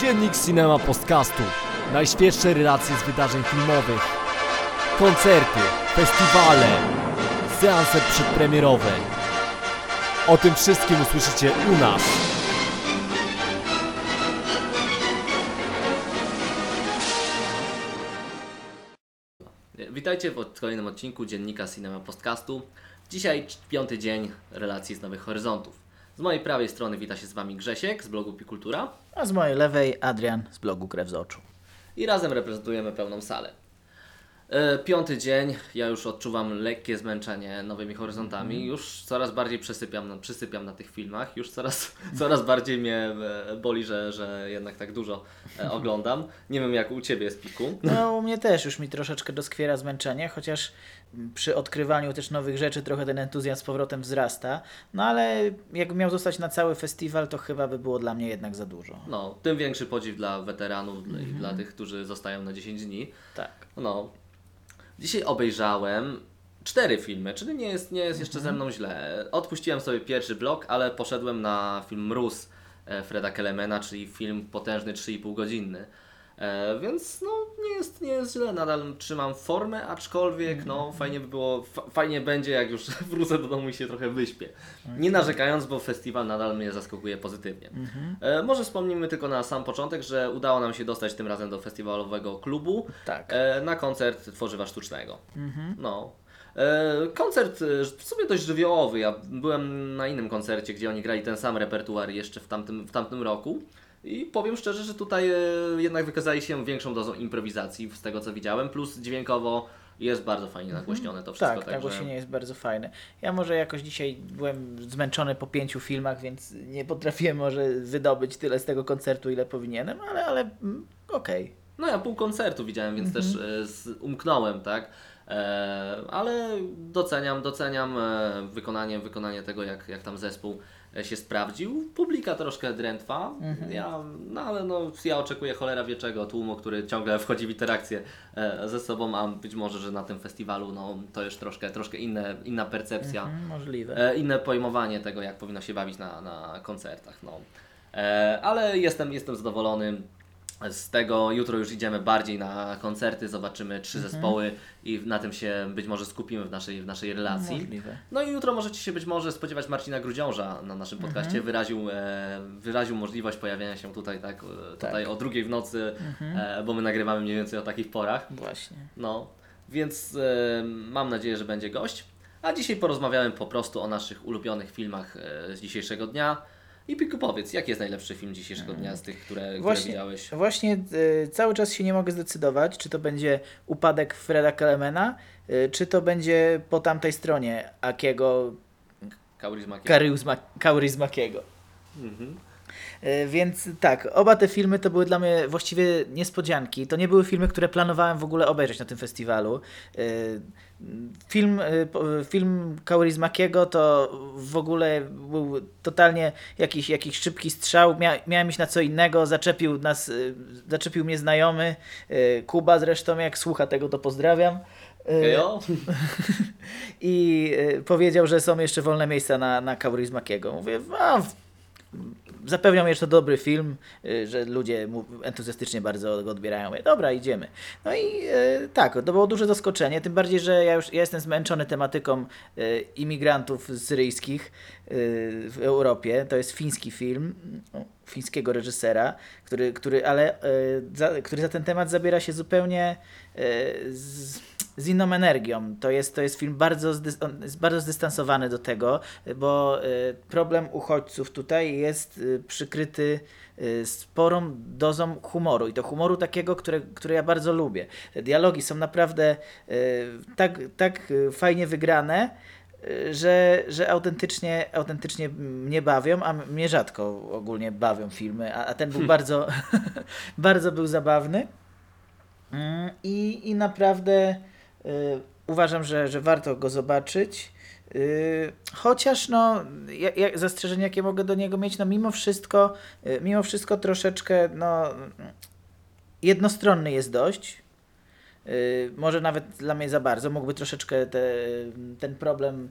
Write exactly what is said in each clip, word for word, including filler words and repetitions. Dziennik Cinema Podcastu. Najświeższe relacje z wydarzeń filmowych. Koncerty, festiwale, seanse przedpremierowe. O tym wszystkim usłyszycie u nas. Witajcie w kolejnym odcinku Dziennika Cinema Podcastu. Dzisiaj piąty dzień relacji z Nowych Horyzontów. Z mojej prawej strony wita się z Wami Grzesiek z blogu Pikultura. A z mojej lewej Adrian z blogu Krew z Oczu. I razem reprezentujemy pełną salę. Yy, piąty dzień, ja już odczuwam lekkie zmęczenie Nowymi Horyzontami. Mm. Już coraz bardziej przesypiam, no, przysypiam na tych filmach. Już coraz, coraz bardziej mnie boli, że, że jednak tak dużo e, oglądam. Nie wiem, jak u Ciebie jest, Piku. No u mnie też już mi troszeczkę doskwiera zmęczenie, chociaż przy odkrywaniu też nowych rzeczy trochę ten entuzjazm z powrotem wzrasta. No ale jakbym miał zostać na cały festiwal, to chyba by było dla mnie jednak za dużo. No, tym większy podziw dla weteranów mm. i dla tych, którzy zostają na dziesięć dni. Tak. No. Dzisiaj obejrzałem cztery filmy, czyli nie jest, nie jest jeszcze ze mną źle. Odpuściłem sobie pierwszy blok, ale poszedłem na film Mróz Freda Kelemena, czyli film potężny trzy i pół godzinny. E, więc no nie jest, nie jest źle, nadal trzymam formę, aczkolwiek no fajnie by było, fa- fajnie będzie, jak już wrócę do domu i się trochę wyśpię. Nie narzekając, bo festiwal nadal mnie zaskakuje pozytywnie. E, może wspomnimy tylko na sam początek, że udało nam się dostać tym razem do festiwalowego klubu, tak. e, na koncert Tworzywa Sztucznego. Mhm. No. Koncert w sumie dość żywiołowy, ja byłem na innym koncercie, gdzie oni grali ten sam repertuar jeszcze w tamtym, w tamtym roku. I powiem szczerze, że tutaj jednak wykazali się większą dozą improwizacji z tego, co widziałem, plus dźwiękowo jest bardzo fajnie nagłośnione to wszystko. Tak, tak nagłośnienie że... jest bardzo fajne. Ja może jakoś dzisiaj byłem zmęczony po pięciu filmach, więc nie potrafiłem może wydobyć tyle z tego koncertu, ile powinienem, ale, ale okej. Okay. No ja pół koncertu widziałem, więc mhm. też umknąłem, tak? E, ale doceniam, doceniam wykonanie, wykonanie tego, jak, jak tam zespół się sprawdził. Publika troszkę drętwa, mhm. ja, no ale no, ja oczekuję cholera wie czego, tłumu, który ciągle wchodzi w interakcję e, ze sobą, a być może, że na tym festiwalu no, to już troszkę, troszkę inne, inna percepcja, mhm, możliwe. E, inne pojmowanie tego, jak powinno się bawić na, na koncertach. No. E, ale jestem, jestem zadowolony z tego. Jutro już idziemy bardziej na koncerty, zobaczymy trzy mhm. zespoły i na tym się być może skupimy w naszej, w naszej relacji. Możliwe. No i jutro możecie się być może spodziewać Marcina Grudziąża na naszym podcaście. Mhm. Wyraził, e, wyraził możliwość pojawienia się tutaj, tak, tutaj tak. o drugiej w nocy, mhm. e, bo my nagrywamy mniej więcej o takich porach. Właśnie. No, więc e, mam nadzieję, że będzie gość. A dzisiaj porozmawiałem po prostu o naszych ulubionych filmach e, z dzisiejszego dnia. I Piku, powiedz, jaki jest najlepszy film dzisiejszego dnia z tych, które, właśnie, które widziałeś? Właśnie y, cały czas się nie mogę zdecydować, czy to będzie Upadek Freda Kelemena, y, czy to będzie Po tamtej stronie Akiego Kaurismäkiego. Mhm. Y, więc tak, oba te filmy to były dla mnie właściwie niespodzianki. To nie były filmy, które planowałem w ogóle obejrzeć na tym festiwalu. Y, Film, film Kaurismäkiego to w ogóle był totalnie jakiś, jakiś szybki strzał, Mia, miałem iść na co innego, zaczepił nas, zaczepił mnie znajomy, Kuba zresztą, jak słucha tego, to pozdrawiam. Hejo. I powiedział, że są jeszcze wolne miejsca na, na Kaurismäkiego. Mówię, a zapewniał mnie, że to dobry film, że ludzie entuzjastycznie bardzo go odbierają. Mówię, dobra, idziemy. No i e, tak, to było duże zaskoczenie, tym bardziej, że ja już ja jestem zmęczony tematyką e, imigrantów syryjskich e, w Europie. To jest fiński film, no, fińskiego reżysera, który, który, ale, e, za, który za ten temat zabiera się zupełnie e, z... z inną energią. To jest, to jest film bardzo, zdys- bardzo zdystansowany do tego, bo problem uchodźców tutaj jest przykryty sporą dozą humoru i to humoru takiego, które, które ja bardzo lubię. Te dialogi są naprawdę tak, tak fajnie wygrane, że, że autentycznie, autentycznie mnie bawią, a mnie rzadko ogólnie bawią filmy, a, a ten był hmm. bardzo, bardzo był zabawny i, i naprawdę uważam, że, że warto go zobaczyć, yy, chociaż no, ja, ja, zastrzeżenia, jakie mogę do niego mieć, no mimo wszystko, yy, mimo wszystko troszeczkę no, jednostronny jest dość, yy, może nawet dla mnie za bardzo, mógłby troszeczkę te, ten problem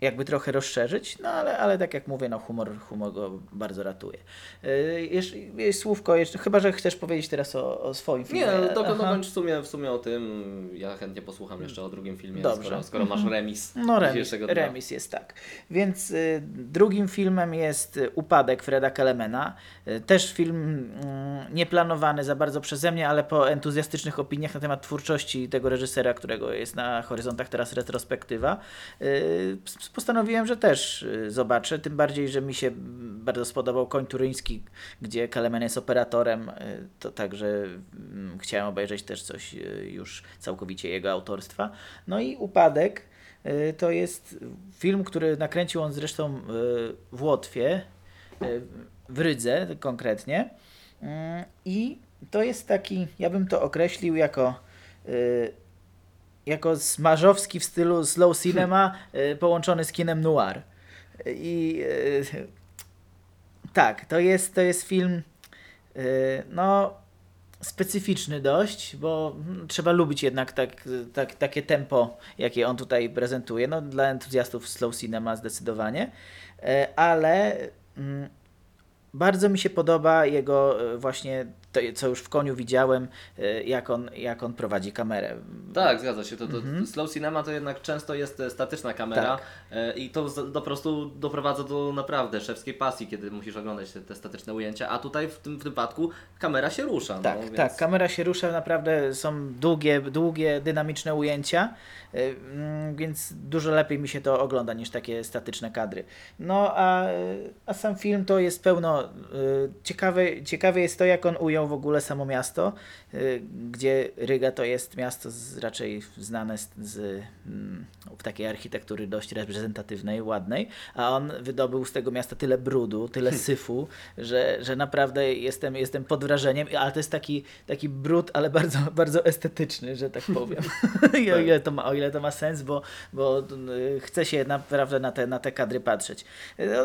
jakby trochę rozszerzyć, no ale, ale tak jak mówię, no humor, humor go bardzo ratuje. Yy, jeszcze, jeszcze słówko jeszcze, chyba że chcesz powiedzieć teraz o, o swoim filmie. Nie, to dokończ w sumie, w sumie o tym, ja chętnie posłucham jeszcze o drugim filmie, skoro, skoro masz remis. No remis, remis jest tak. Więc y, drugim filmem jest Upadek Freda Kelemena. Y, też film y, nieplanowany za bardzo przeze mnie, ale po entuzjastycznych opiniach na temat twórczości tego reżysera, którego jest na horyzontach teraz retrospektywa, y, postanowiłem, że też zobaczę, tym bardziej, że mi się bardzo spodobał Koń Turyński, gdzie Kelemen jest operatorem, to także chciałem obejrzeć też coś już całkowicie jego autorstwa. No i Upadek to jest film, który nakręcił on zresztą w Łotwie, w Rydze konkretnie, i to jest taki, ja bym to określił jako jako smażowski w stylu slow cinema hmm. połączony z kinem noir. I yy, tak, to jest, to jest film yy, no specyficzny dość, bo trzeba lubić jednak tak, tak, takie tempo, jakie on tutaj prezentuje. No, dla entuzjastów slow cinema zdecydowanie, yy, ale yy, bardzo mi się podoba jego właśnie, to, co już w Koniu widziałem, jak on, jak on prowadzi kamerę. Tak, zgadza się. To, to mm-hmm. slow cinema to jednak często jest statyczna kamera, tak. I to po prostu doprowadza do naprawdę szewskiej pasji, kiedy musisz oglądać te, te statyczne ujęcia, a tutaj w tym wypadku kamera się rusza. Tak, no, więc... tak, kamera się rusza, naprawdę są długie, długie, dynamiczne ujęcia, więc dużo lepiej mi się to ogląda niż takie statyczne kadry. No a, a sam film to jest pełno, ciekawe, ciekawe jest to, jak on ujął w ogóle samo miasto, gdzie Ryga to jest miasto z, raczej znane z, z w takiej architektury dość reprezentatywnej, ładnej, a on wydobył z tego miasta tyle brudu, tyle syfu, że, że naprawdę jestem, jestem pod wrażeniem, ale to jest taki, taki brud, ale bardzo, bardzo estetyczny, że tak powiem. I o ile to ma, o ile to ma sens, bo, bo chce się naprawdę na te, na te kadry patrzeć.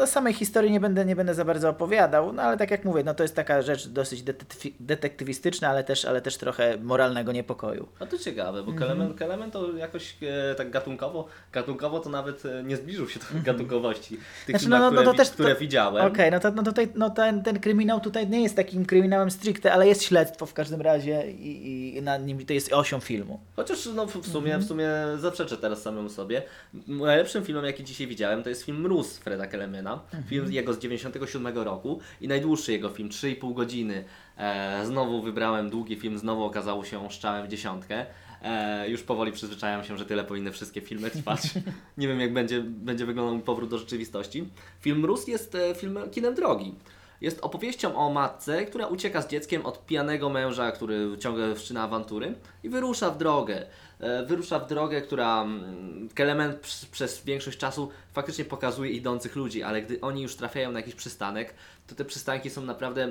O samej historii nie będę, nie będę za bardzo opowiadał, no ale tak jak mówię, no to jest taka rzecz dosyć detektyw- detektywistyczne, ale też, ale też trochę moralnego niepokoju. A to ciekawe, bo Kelemen, Kelemen to jakoś e, tak gatunkowo, gatunkowo to nawet nie zbliżył się do gatunkowości tych znaczy, filmach, no, no, które, to też, które to, widziałem. Okej, okay, no to no tutaj, no ten, ten kryminał tutaj nie jest takim kryminałem stricte, ale jest śledztwo w każdym razie i, i na nim to jest osią filmu. Chociaż no, w, sumie, mm-hmm. w sumie zaprzeczę teraz samemu sobie. Najlepszym filmem, jaki dzisiaj widziałem, to jest film Mróz Freda Kelemena. Mm-hmm. Film jego z dziewięćdziesiątego siódmego roku i najdłuższy jego film, trzy i pół godziny. E, znowu wybrałem długi film, znowu okazało się szczałem w dziesiątkę. E, już powoli przyzwyczajam się, że tyle powinny wszystkie filmy trwać. Nie wiem, jak będzie, będzie wyglądał powrót do rzeczywistości. Film Mróz jest e, filmem kinem drogi. Jest opowieścią o matce, która ucieka z dzieckiem od pijanego męża, który ciągle wszczyna awantury i wyrusza w drogę. E, wyrusza w drogę, która mm, Kelemen p- przez większość czasu faktycznie pokazuje idących ludzi, ale gdy oni już trafiają na jakiś przystanek, to te przystanki są naprawdę...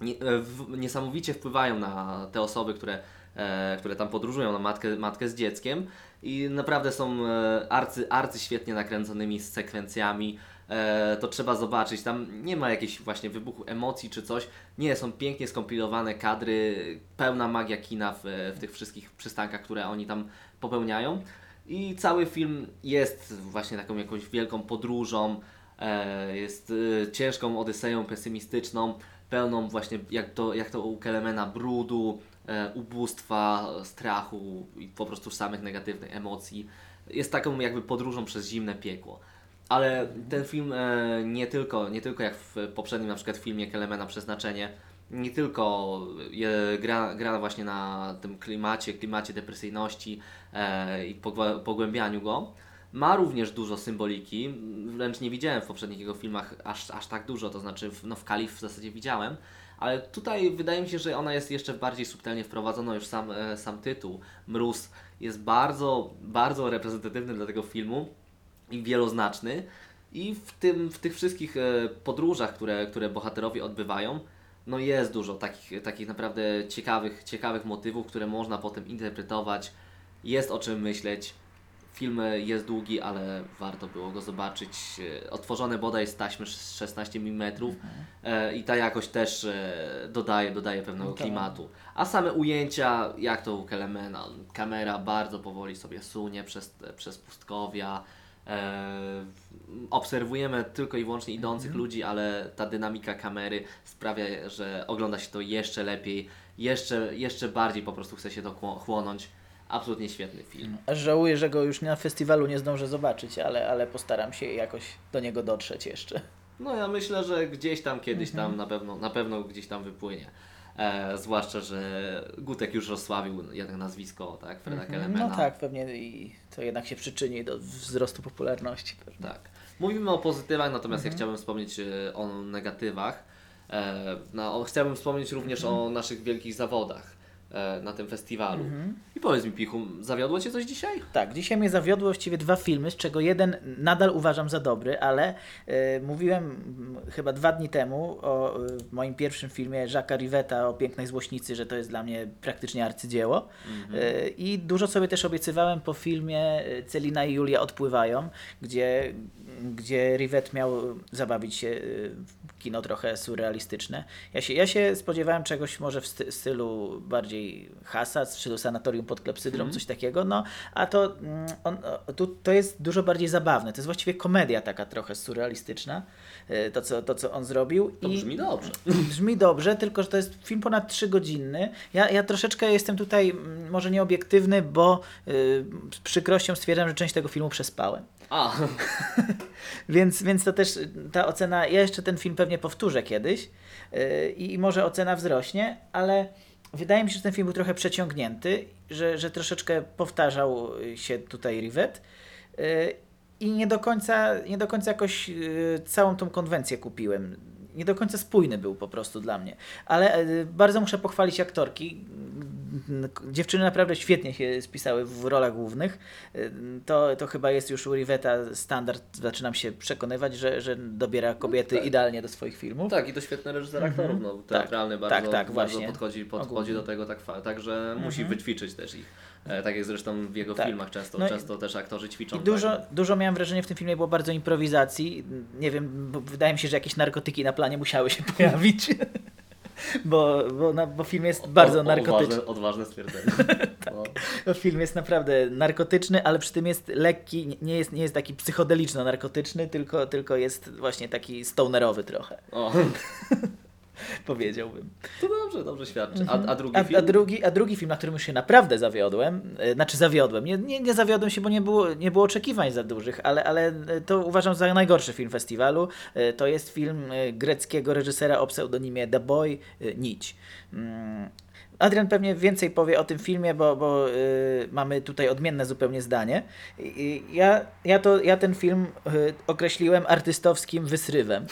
Nie, w, niesamowicie wpływają na te osoby, które, e, które tam podróżują, na matkę, matkę z dzieckiem, i naprawdę są e, arcy, arcy świetnie nakręconymi sekwencjami. E, to trzeba zobaczyć, tam nie ma jakichś właśnie wybuchu emocji czy coś, nie, są pięknie skompilowane kadry, pełna magia kina w, w tych wszystkich przystankach, które oni tam popełniają, i cały film jest właśnie taką jakąś wielką podróżą, e, jest e, ciężką odyseją pesymistyczną, pełną właśnie, jak to, jak to u Kelemena, brudu, e, ubóstwa, strachu i po prostu samych negatywnych emocji. Jest taką jakby podróżą przez zimne piekło. Ale ten film e, nie tylko, nie tylko jak w poprzednim na przykład filmie Kelemena Przeznaczenie, nie tylko e, gra, gra właśnie na tym klimacie, klimacie depresyjności e, i pogłębianiu go. Ma również dużo symboliki, wręcz nie widziałem w poprzednich jego filmach aż, aż tak dużo, to znaczy w, no w Kalif w zasadzie widziałem, ale tutaj wydaje mi się, że ona jest jeszcze bardziej subtelnie wprowadzona, już sam, e, sam tytuł, Mróz, jest bardzo, bardzo reprezentatywny dla tego filmu i wieloznaczny, i w, tym, w tych wszystkich e, podróżach, które, które bohaterowie odbywają, no jest dużo takich, takich naprawdę ciekawych, ciekawych motywów, które można potem interpretować, jest o czym myśleć. Film jest długi, ale warto było go zobaczyć. Otworzone bodaj z taśmy szesnaście milimetrów mhm. i ta jakość też dodaje, dodaje pewnego okay. klimatu. A same ujęcia, jak to u Kelemena, kamera bardzo powoli sobie sunie przez, przez pustkowia, E, obserwujemy tylko i wyłącznie idących mm-hmm. ludzi, ale ta dynamika kamery sprawia, że ogląda się to jeszcze lepiej, jeszcze, jeszcze bardziej po prostu chce się to chłonąć. Absolutnie świetny film. Aż żałuję, że go już na festiwalu nie zdążę zobaczyć, ale, ale postaram się jakoś do niego dotrzeć jeszcze. No ja myślę, że gdzieś tam kiedyś mm-hmm. tam na pewno, na pewno gdzieś tam wypłynie. E, zwłaszcza, że Gutek już rozsławił jednak nazwisko, tak, Freda mm-hmm. Kelemena. No tak, pewnie i to jednak się przyczyni do wzrostu popularności. Pewnie. Tak. Mówimy o pozytywach, natomiast mm-hmm. ja chciałbym wspomnieć o negatywach. E, no, chciałbym wspomnieć również mm-hmm. o naszych wielkich zawodach e, na tym festiwalu. Mm-hmm. I powiedz mi, Pichu, zawiodło Cię coś dzisiaj? Tak, dzisiaj mnie zawiodły właściwie dwa filmy, z czego jeden nadal uważam za dobry, ale y, mówiłem chyba dwa dni temu o y, moim pierwszym filmie Jacques'a Rivetta o Pięknej złośnicy, że to jest dla mnie praktycznie arcydzieło. Mm-hmm. Y, I dużo sobie też obiecywałem po filmie Celina i Julia Odpływają, gdzie, gdzie Rivette miał zabawić się w kino trochę surrealistyczne. Ja się, ja się spodziewałem czegoś może w stylu bardziej Hassa, w stylu Sanatorium pod klepsydrą, mm. coś takiego, no a to, on, to, to jest dużo bardziej zabawne. To jest właściwie komedia taka trochę surrealistyczna, to co, to, co on zrobił. To I brzmi dobrze. Brzmi dobrze, tylko że to jest film ponad trzygodzinny. Ja, ja troszeczkę jestem tutaj może nieobiektywny, bo yy, z przykrością stwierdzam, że część tego filmu przespałem. A. więc, więc to też ta ocena, ja jeszcze ten film pewnie powtórzę kiedyś yy, i może ocena wzrośnie, ale wydaje mi się, że ten film był trochę przeciągnięty, że, że troszeczkę powtarzał się tutaj Rivette yy, i nie do końca, nie do końca jakoś yy, całą tą konwencję kupiłem. Nie do końca spójny był po prostu dla mnie. Ale yy, bardzo muszę pochwalić aktorki. Dziewczyny naprawdę świetnie się spisały w rolach głównych. To, to chyba jest już u Rivetta standard. Zaczynam się przekonywać, że, że dobiera kobiety no, tak. idealnie do swoich filmów. Tak, i to świetny reżyser mm-hmm. aktorów. No, teatralny tak, bardzo, tak, tak, bardzo podchodzi, podchodzi do tego tak, tak że mm-hmm. musi wyćwiczyć też ich. Tak jak zresztą w jego tak. filmach często, no często też aktorzy ćwiczą. I dużo, tak. dużo miałem wrażenie, w tym filmie było bardzo improwizacji. Nie wiem, bo wydaje mi się, że jakieś narkotyki na planie musiały się pojawić. Bo, bo, no, bo film jest o, bardzo o, narkotyczny. Odważne, odważne stwierdzenie. tak. no. Film jest naprawdę narkotyczny, ale przy tym jest lekki, nie jest, nie jest taki psychodeliczno-narkotyczny, tylko, tylko jest właśnie taki stonerowy trochę. O. Powiedziałbym. To dobrze, dobrze świadczy. A, a drugi film? A, a, drugi, a drugi film, na którym już się naprawdę zawiodłem, yy, znaczy zawiodłem, nie, nie, nie zawiodłem się, bo nie było, nie było oczekiwań za dużych, ale, ale to uważam za najgorszy film festiwalu. Yy, to jest film yy, greckiego reżysera o pseudonimie The Boy Nić. Yy, Adrian pewnie więcej powie o tym filmie, bo, bo yy, mamy tutaj odmienne zupełnie zdanie. I, ja, ja, to, ja ten film yy, określiłem artystowskim wysrywem.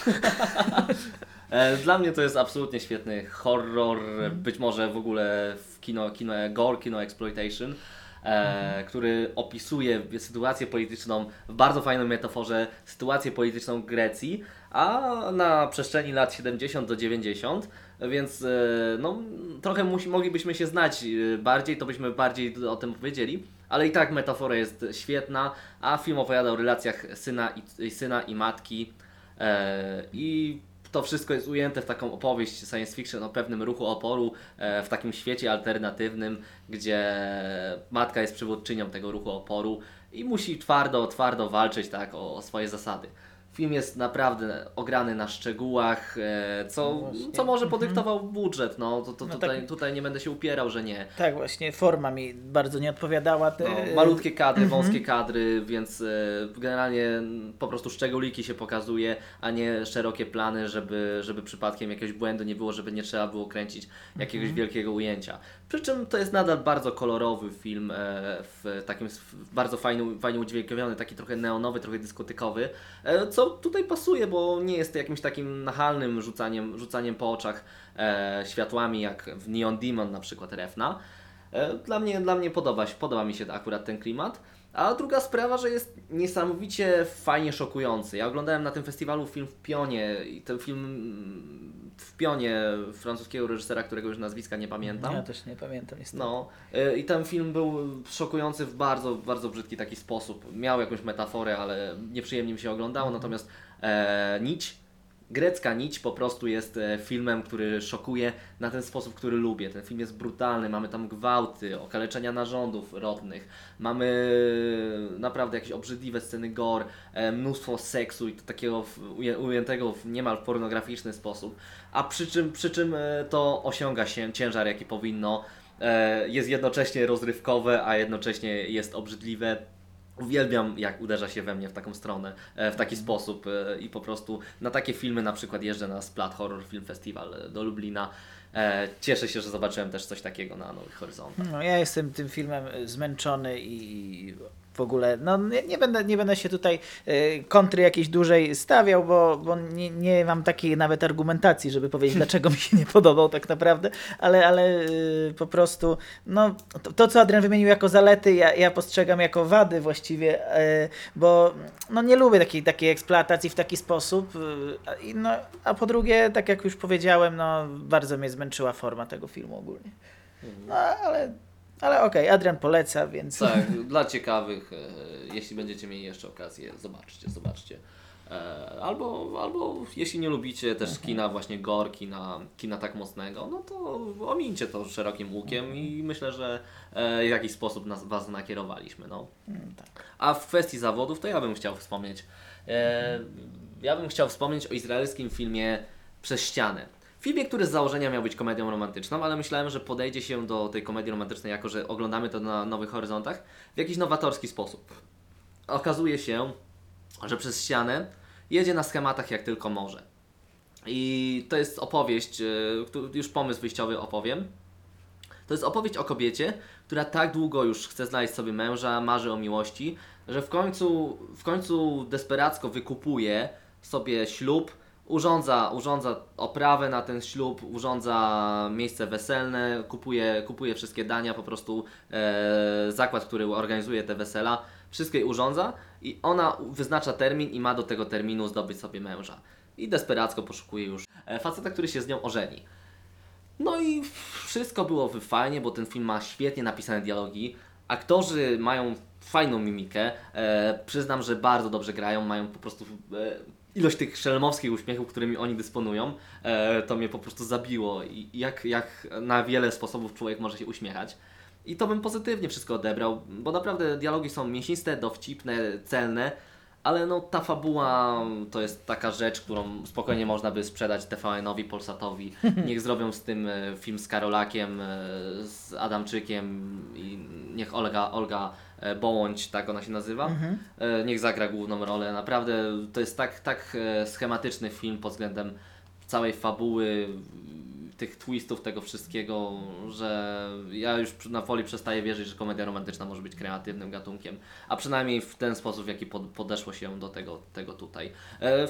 Dla mnie to jest absolutnie świetny horror, mm. być może w ogóle w kino, kino gore, kino exploitation, mm. e, który opisuje sytuację polityczną w bardzo fajnej metaforze, sytuację polityczną Grecji, a na przestrzeni lat siedemdziesiąt do dziewięćdziesiąt, więc e, no, trochę musi, moglibyśmy się znać bardziej, to byśmy bardziej o tym powiedzieli, ale i tak metafora jest świetna, a film opowiada o relacjach syna i, syna i matki e, i to wszystko jest ujęte w taką opowieść science fiction o pewnym ruchu oporu w takim świecie alternatywnym, gdzie matka jest przywódczynią tego ruchu oporu i musi twardo, twardo walczyć tak, o, o swoje zasady. Film jest naprawdę ograny na szczegółach, co, no co może podyktował mhm. budżet. No, to, to no tutaj, tak. tutaj nie będę się upierał, że nie. Tak, właśnie forma mi bardzo nie odpowiadała. Te... No, malutkie kadry, mhm. wąskie kadry, więc generalnie po prostu szczególiki się pokazuje, a nie szerokie plany, żeby, żeby przypadkiem jakiegoś błędu nie było, żeby nie trzeba było kręcić jakiegoś mhm. wielkiego ujęcia. Przy czym to jest nadal bardzo kolorowy film, w takim bardzo fajny, fajnie udźwiękowiony, taki trochę neonowy, trochę dyskotykowy, co tutaj pasuje, bo nie jest to jakimś takim nachalnym rzucaniem, rzucaniem po oczach e, światłami jak w Neon Demon na przykład Refna. E, dla mnie, dla mnie podoba, podoba mi się akurat ten klimat. A druga sprawa, że jest niesamowicie fajnie szokujący. Ja oglądałem na tym festiwalu film w Pionie i ten film w Pionie francuskiego reżysera, którego już nazwiska nie pamiętam. Ja też nie pamiętam niestety. No i ten film był szokujący w bardzo, bardzo brzydki taki sposób. Miał jakąś metaforę, ale nieprzyjemnie mi się oglądało. Natomiast e, Nić Grecka nić po prostu jest filmem, który szokuje na ten sposób, który lubię. Ten film jest brutalny, mamy tam gwałty, okaleczenia narządów rodnych, mamy naprawdę jakieś obrzydliwe sceny gore, mnóstwo seksu i to takiego ujętego w niemal pornograficzny sposób, a przy czym, przy czym to osiąga się ciężar, jaki powinno, jest jednocześnie rozrywkowe, a jednocześnie jest obrzydliwe. Uwielbiam, jak uderza się we mnie w taką stronę, w taki sposób i po prostu na takie filmy na przykład jeżdżę na Splat Horror Film Festival do Lublina. Cieszę się, że zobaczyłem też coś takiego na Nowych Horyzontach. No, ja jestem tym filmem zmęczony i w ogóle no, nie, będę, nie będę się tutaj kontry jakiejś dłużej stawiał, bo, bo nie, nie mam takiej nawet argumentacji, żeby powiedzieć, dlaczego mi się nie podobał tak naprawdę, ale, ale po prostu no, to, to, co Adrian wymienił jako zalety, ja, ja postrzegam jako wady właściwie, bo no, nie lubię takiej, takiej eksploatacji w taki sposób, no, a po drugie, tak jak już powiedziałem, no, bardzo mnie zmęczyła forma tego filmu ogólnie. No, ale... Ale okej, okay, Adrian poleca, więc... Tak, dla ciekawych, e, jeśli będziecie mieli jeszcze okazję, zobaczcie, zobaczcie. E, albo, albo jeśli nie lubicie też kina właśnie gore, kina, kina tak mocnego, no to omińcie to szerokim łukiem i myślę, że e, w jakiś sposób nas, Was nakierowaliśmy. No. A w kwestii zawodów to ja bym chciał wspomnieć. E, ja bym chciał wspomnieć o izraelskim filmie Prześcianę. Filmie, który z założenia miał być komedią romantyczną, ale myślałem, że podejdzie się do tej komedii romantycznej, jako że oglądamy to na Nowych Horyzontach, w jakiś nowatorski sposób. Okazuje się, że Przez ścianę jedzie na schematach jak tylko może. I to jest opowieść, już pomysł wyjściowy opowiem. To jest opowieść o kobiecie, która tak długo już chce znaleźć sobie męża, marzy o miłości, że w końcu, w końcu desperacko wykupuje sobie ślub, Urządza, urządza oprawę na ten ślub, urządza miejsce weselne, kupuje, kupuje wszystkie dania, po prostu e, zakład, który organizuje te wesela, wszystkie urządza i ona wyznacza termin i ma do tego terminu zdobyć sobie męża. I desperacko poszukuje już faceta, który się z nią ożeni. No i wszystko było fajnie, bo ten film ma świetnie napisane dialogi, aktorzy mają fajną mimikę, e, przyznam, że bardzo dobrze grają, mają po prostu... E, Ilość tych szelmowskich uśmiechów, którymi oni dysponują, e, to mnie po prostu zabiło. I jak, jak na wiele sposobów człowiek może się uśmiechać. I to bym pozytywnie wszystko odebrał, bo naprawdę dialogi są mięsiste, dowcipne, celne, ale no ta fabuła to jest taka rzecz, którą spokojnie można by sprzedać T V N-owi, Polsatowi. Niech zrobią z tym film z Karolakiem, z Adamczykiem i niech Olga... Olga Bołądź, tak ona się nazywa, mhm. niech zagra główną rolę. Naprawdę to jest tak, tak schematyczny film pod względem całej fabuły, tych twistów, tego wszystkiego, że ja już na woli przestaję wierzyć, że komedia romantyczna może być kreatywnym gatunkiem, a przynajmniej w ten sposób, w jaki podeszło się do tego, tego tutaj.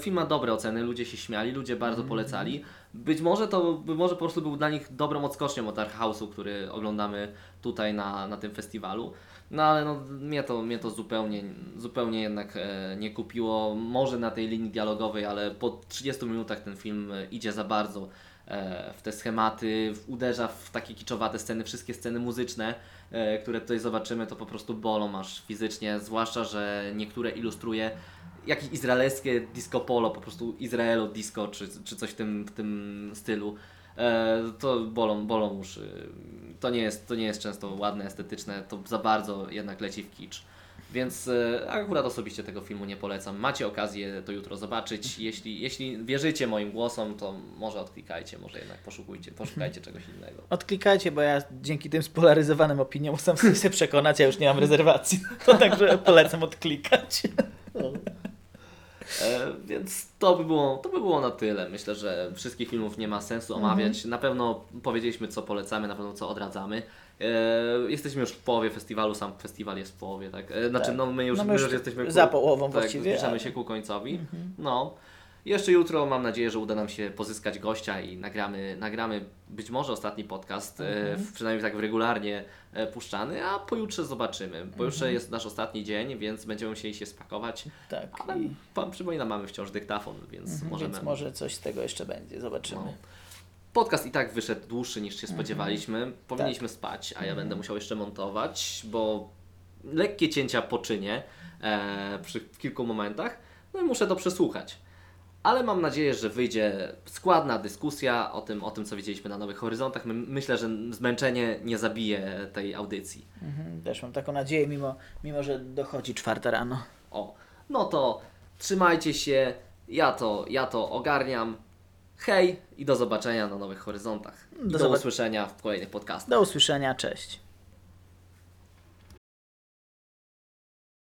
Film ma dobre oceny, ludzie się śmiali, ludzie bardzo mhm. polecali. Być może to może po prostu był dla nich dobrą odskocznią od Dark House'u, który oglądamy tutaj na, na tym festiwalu. No ale no, mnie to, mnie to zupełnie, zupełnie jednak e, nie kupiło, może na tej linii dialogowej, ale po trzydziestu minutach ten film idzie za bardzo e, w te schematy, w, uderza w takie kiczowate sceny, wszystkie sceny muzyczne, e, które tutaj zobaczymy, to po prostu bolą aż fizycznie, zwłaszcza, że niektóre ilustruje jakieś izraelskie disco polo, po prostu Izraelo disco czy, czy coś w tym, w tym stylu. To bolą, bolą uszy. To nie jest, to nie jest często ładne, estetyczne, to za bardzo jednak leci w kicz. Więc akurat osobiście tego filmu nie polecam. Macie okazję to jutro zobaczyć. Jeśli, jeśli wierzycie moim głosom, to może odklikajcie, może jednak poszukujcie, poszukajcie czegoś innego. Odklikajcie, bo ja dzięki tym spolaryzowanym opiniom sam się przekonać, ja już nie mam rezerwacji. To także polecam odklikać. E, więc to by, było, to by było na tyle. Myślę, że wszystkich filmów nie ma sensu omawiać. Mm-hmm. Na pewno powiedzieliśmy, co polecamy, na pewno co odradzamy. E, jesteśmy już w połowie festiwalu, sam festiwal jest w połowie, tak? E, znaczy, tak. No my już, no my już, my już jesteśmy za połową, tak, właściwie. Zbliżamy ale... się ku końcowi. Mm-hmm. No. Jeszcze jutro mam nadzieję, że uda nam się pozyskać gościa i nagramy, nagramy być może ostatni podcast, mm-hmm. e, przynajmniej tak regularnie e, puszczany, a pojutrze zobaczymy. Pojutrze mm-hmm. jest nasz ostatni dzień, więc będziemy musieli się spakować. Tak. Ale i... pan przypomina, mamy wciąż dyktafon, więc mm-hmm, możemy... Więc może coś z tego jeszcze będzie, zobaczymy. No. Podcast i tak wyszedł dłuższy niż się spodziewaliśmy. Mm-hmm. Powinniśmy tak. spać, a ja mm-hmm. będę musiał jeszcze montować, bo lekkie cięcia poczynię e, przy kilku momentach, no i muszę to przesłuchać. ale mam nadzieję, że wyjdzie składna dyskusja o tym, o tym co widzieliśmy na Nowych Horyzontach. My, myślę, że zmęczenie nie zabije tej audycji. Mhm, też mam taką nadzieję, mimo, mimo że dochodzi czwarta rano. O, no to trzymajcie się, ja to, ja to ogarniam. Hej i do zobaczenia na Nowych Horyzontach. I do, do zobac- usłyszenia w kolejnych podcastach. Do usłyszenia, cześć.